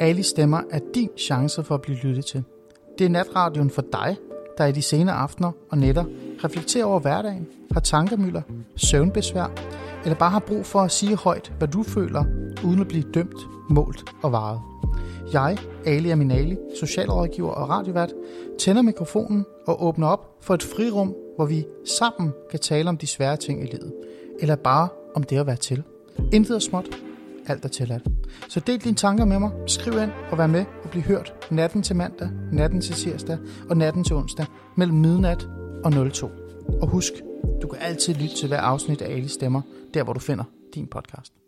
Ali Stemmer er din chance for at blive lyttet til. Det er natradioen for dig, der i de senere aftener og nætter reflekterer over hverdagen, har tankemylder, søvnbesvær, eller bare har brug for at sige højt, hvad du føler, uden at blive dømt, målt og varet. Jeg, Ali Amin Ali, socialrådgiver og radiovært, tænder mikrofonen og åbner op for et frirum, hvor vi sammen kan tale om de svære ting i livet, eller bare om det at være til. Intet er småt, alt er tilladt. Så del dine tanker med mig, skriv ind og vær med og bliv hørt natten til mandag, natten til tirsdag og natten til onsdag mellem midnat og 02. Og husk, du kan altid lytte til hver afsnit af Ali Stemmer, der hvor du finder din podcast.